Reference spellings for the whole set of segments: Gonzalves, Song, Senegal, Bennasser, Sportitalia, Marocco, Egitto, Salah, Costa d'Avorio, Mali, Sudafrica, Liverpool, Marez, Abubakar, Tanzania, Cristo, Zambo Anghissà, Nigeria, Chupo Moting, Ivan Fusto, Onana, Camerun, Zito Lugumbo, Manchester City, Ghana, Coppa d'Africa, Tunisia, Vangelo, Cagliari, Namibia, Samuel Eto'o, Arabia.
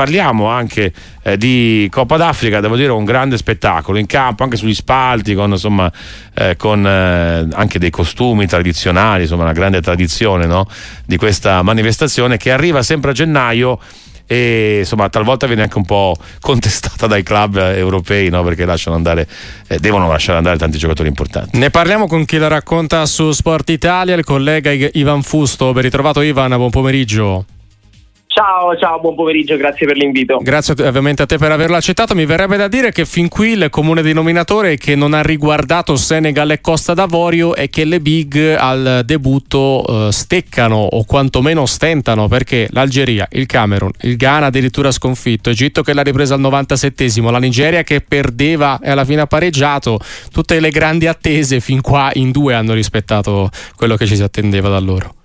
parliamo anche di Coppa d'Africa, devo dire un grande spettacolo in campo, anche sugli spalti, con insomma anche dei costumi tradizionali, insomma una grande tradizione, no? Di questa manifestazione che arriva sempre a gennaio e insomma talvolta viene anche un po' contestata dai club europei, no? Perché lasciano andare, devono lasciare andare tanti giocatori importanti. Ne parliamo con chi la racconta su Sportitalia, il collega Ivan Fusto. Ben ritrovato Ivan, buon pomeriggio. Ciao, buon pomeriggio, grazie per l'invito. Grazie ovviamente a te per averlo accettato. Mi verrebbe da dire che fin qui il comune denominatore che non ha riguardato Senegal e Costa d'Avorio è che le big al debutto steccano o quantomeno stentano, perché l'Algeria, il Camerun, il Ghana addirittura sconfitto, Egitto che l'ha ripresa al 97esimo, la Nigeria che perdeva e alla fine ha pareggiato. Tutte le grandi attese fin qua in due hanno rispettato quello che ci si attendeva da loro.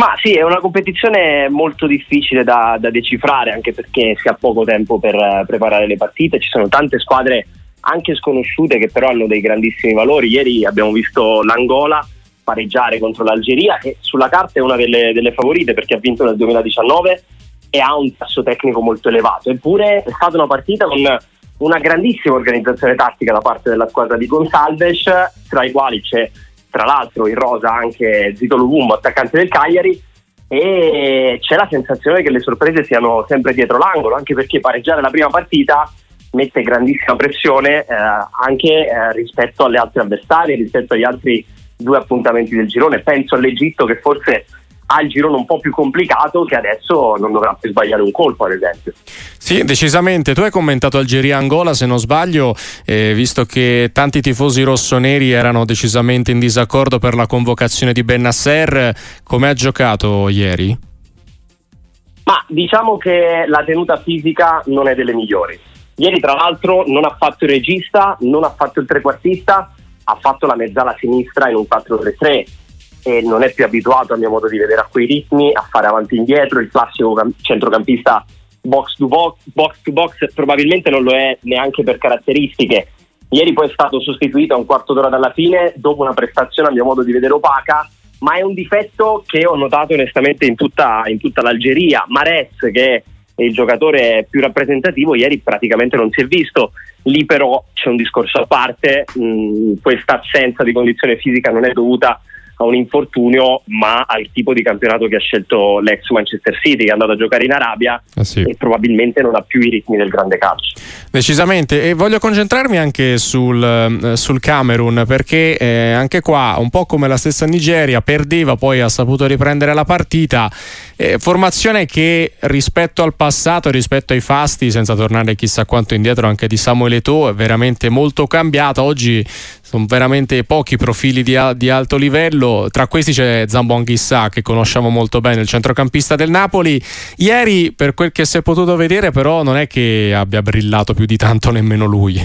Ma sì, è una competizione molto difficile da decifrare, anche perché si ha poco tempo per preparare le partite. Ci sono tante squadre anche sconosciute che però hanno dei grandissimi valori. Ieri abbiamo visto l'Angola pareggiare contro l'Algeria, che sulla carta è una delle favorite perché ha vinto nel 2019 e ha un tasso tecnico molto elevato. Eppure è stata una partita con una grandissima organizzazione tattica da parte della squadra di Gonzalves, tra i quali c'è tra l'altro in rosa anche Zito Lugumbo, attaccante del Cagliari, e c'è la sensazione che le sorprese siano sempre dietro l'angolo, anche perché pareggiare la prima partita mette grandissima pressione anche rispetto alle altre avversarie, rispetto agli altri due appuntamenti del girone. Penso all'Egitto, che forse ha il girone un po' più complicato, che adesso non dovrà più sbagliare un colpo, ad esempio. Sì, decisamente. Tu hai commentato Algeria-Angola, se non sbaglio, visto che tanti tifosi rossoneri erano decisamente in disaccordo per la convocazione di Bennasser. Come ha giocato ieri? Ma diciamo che la tenuta fisica non è delle migliori. Ieri tra l'altro non ha fatto il regista, non ha fatto il trequartista, ha fatto la mezzala sinistra in un 4-3-3. E non è più abituato, a mio modo di vedere, a quei ritmi, a fare avanti e indietro. Il classico centrocampista box to box probabilmente non lo è neanche per caratteristiche. Ieri poi è stato sostituito a un quarto d'ora dalla fine dopo una prestazione a mio modo di vedere opaca, ma è un difetto che ho notato onestamente in tutta l'Algeria. Marez, che è il giocatore più rappresentativo, ieri praticamente non si è visto. Lì però c'è un discorso a parte, questa assenza di condizione fisica non è dovuta a un infortunio, ma al tipo di campionato che ha scelto l'ex Manchester City, che è andato a giocare in Arabia e probabilmente non ha più i ritmi del grande calcio. Decisamente, e voglio concentrarmi anche sul Camerun, perché anche qua, un po' come la stessa Nigeria, perdeva, poi ha saputo riprendere la partita. Formazione che rispetto al passato, rispetto ai fasti, senza tornare chissà quanto indietro anche di Samuel Eto'o, è veramente molto cambiata. Oggi sono veramente pochi profili di alto livello, tra questi c'è Zambo Anghissà, che conosciamo molto bene, il centrocampista del Napoli. Ieri, per quel che si è potuto vedere, però non è che abbia brillato più di tanto nemmeno lui.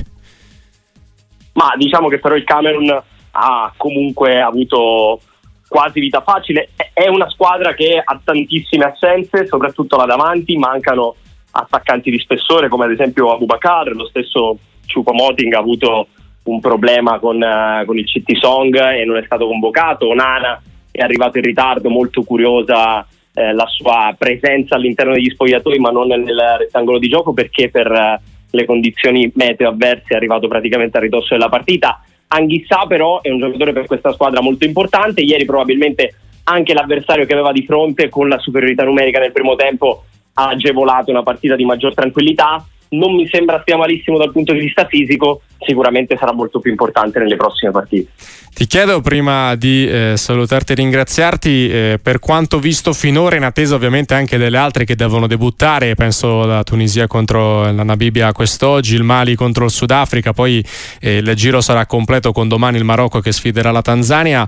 Ma diciamo che però il Camerun ha comunque avuto quasi vita facile. È una squadra che ha tantissime assenze, soprattutto là davanti. Mancano attaccanti di spessore come ad esempio Abubakar. Lo stesso Chupo Moting ha avuto un problema con il CT Song e non è stato convocato. Onana è arrivato in ritardo, molto curiosa la sua presenza all'interno degli spogliatoi ma non nel rettangolo di gioco, perché per le condizioni meteo avverse è arrivato praticamente a ridosso della partita. Anghissà però è un giocatore per questa squadra molto importante. Ieri probabilmente anche l'avversario che aveva di fronte, con la superiorità numerica nel primo tempo, ha agevolato una partita di maggior tranquillità. Non mi sembra stia malissimo dal punto di vista fisico, sicuramente sarà molto più importante nelle prossime partite. Ti chiedo, prima di salutarti e ringraziarti, per quanto visto finora, in attesa ovviamente anche delle altre che devono debuttare, penso la Tunisia contro la Namibia quest'oggi, il Mali contro il Sudafrica, poi il giro sarà completo con domani il Marocco che sfiderà la Tanzania.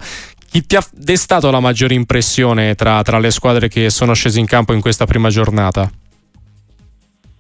Chi ti ha destato la maggiore impressione tra le squadre che sono scese in campo in questa prima giornata?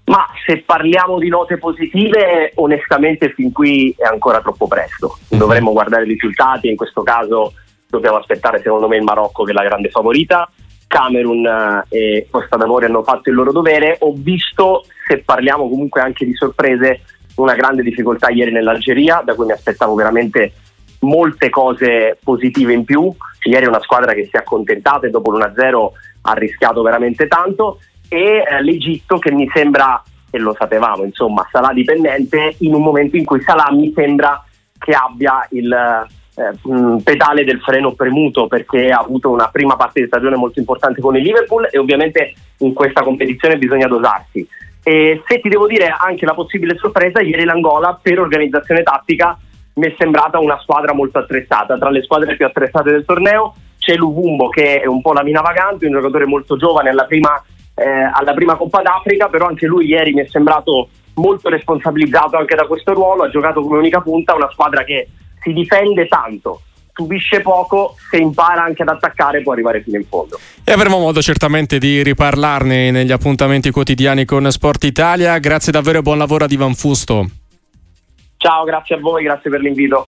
Ma se parliamo di note positive, onestamente fin qui è ancora troppo presto. Dovremmo guardare i risultati, in questo caso dobbiamo aspettare secondo me il Marocco, che è la grande favorita. Camerun e Costa d'Avorio hanno fatto il loro dovere. Ho visto, se parliamo comunque anche di sorprese, una grande difficoltà ieri nell'Algeria, da cui mi aspettavo veramente molte cose positive in più. Ieri è una squadra che si è accontentata e dopo l'1-0 ha rischiato veramente tanto. e l'Egitto, che mi sembra, e lo sapevamo insomma, Salah dipendente, in un momento in cui Salah mi sembra che abbia il pedale del freno premuto, perché ha avuto una prima parte di stagione molto importante con il Liverpool e ovviamente in questa competizione bisogna dosarsi. E se ti devo dire anche la possibile sorpresa, ieri l'Angola per organizzazione tattica mi è sembrata una squadra molto attrezzata, tra le squadre più attrezzate del torneo. C'è Lugumbo che è un po' la mina vagante, un giocatore molto giovane alla prima Coppa d'Africa, però anche lui ieri mi è sembrato molto responsabilizzato anche da questo ruolo, ha giocato come unica punta, una squadra che si difende tanto, subisce poco, se impara anche ad attaccare può arrivare fino in fondo. E avremo modo certamente di riparlarne negli appuntamenti quotidiani con Sportitalia. Grazie davvero e buon lavoro ad Ivan Fusto. Ciao, grazie a voi, grazie per l'invito.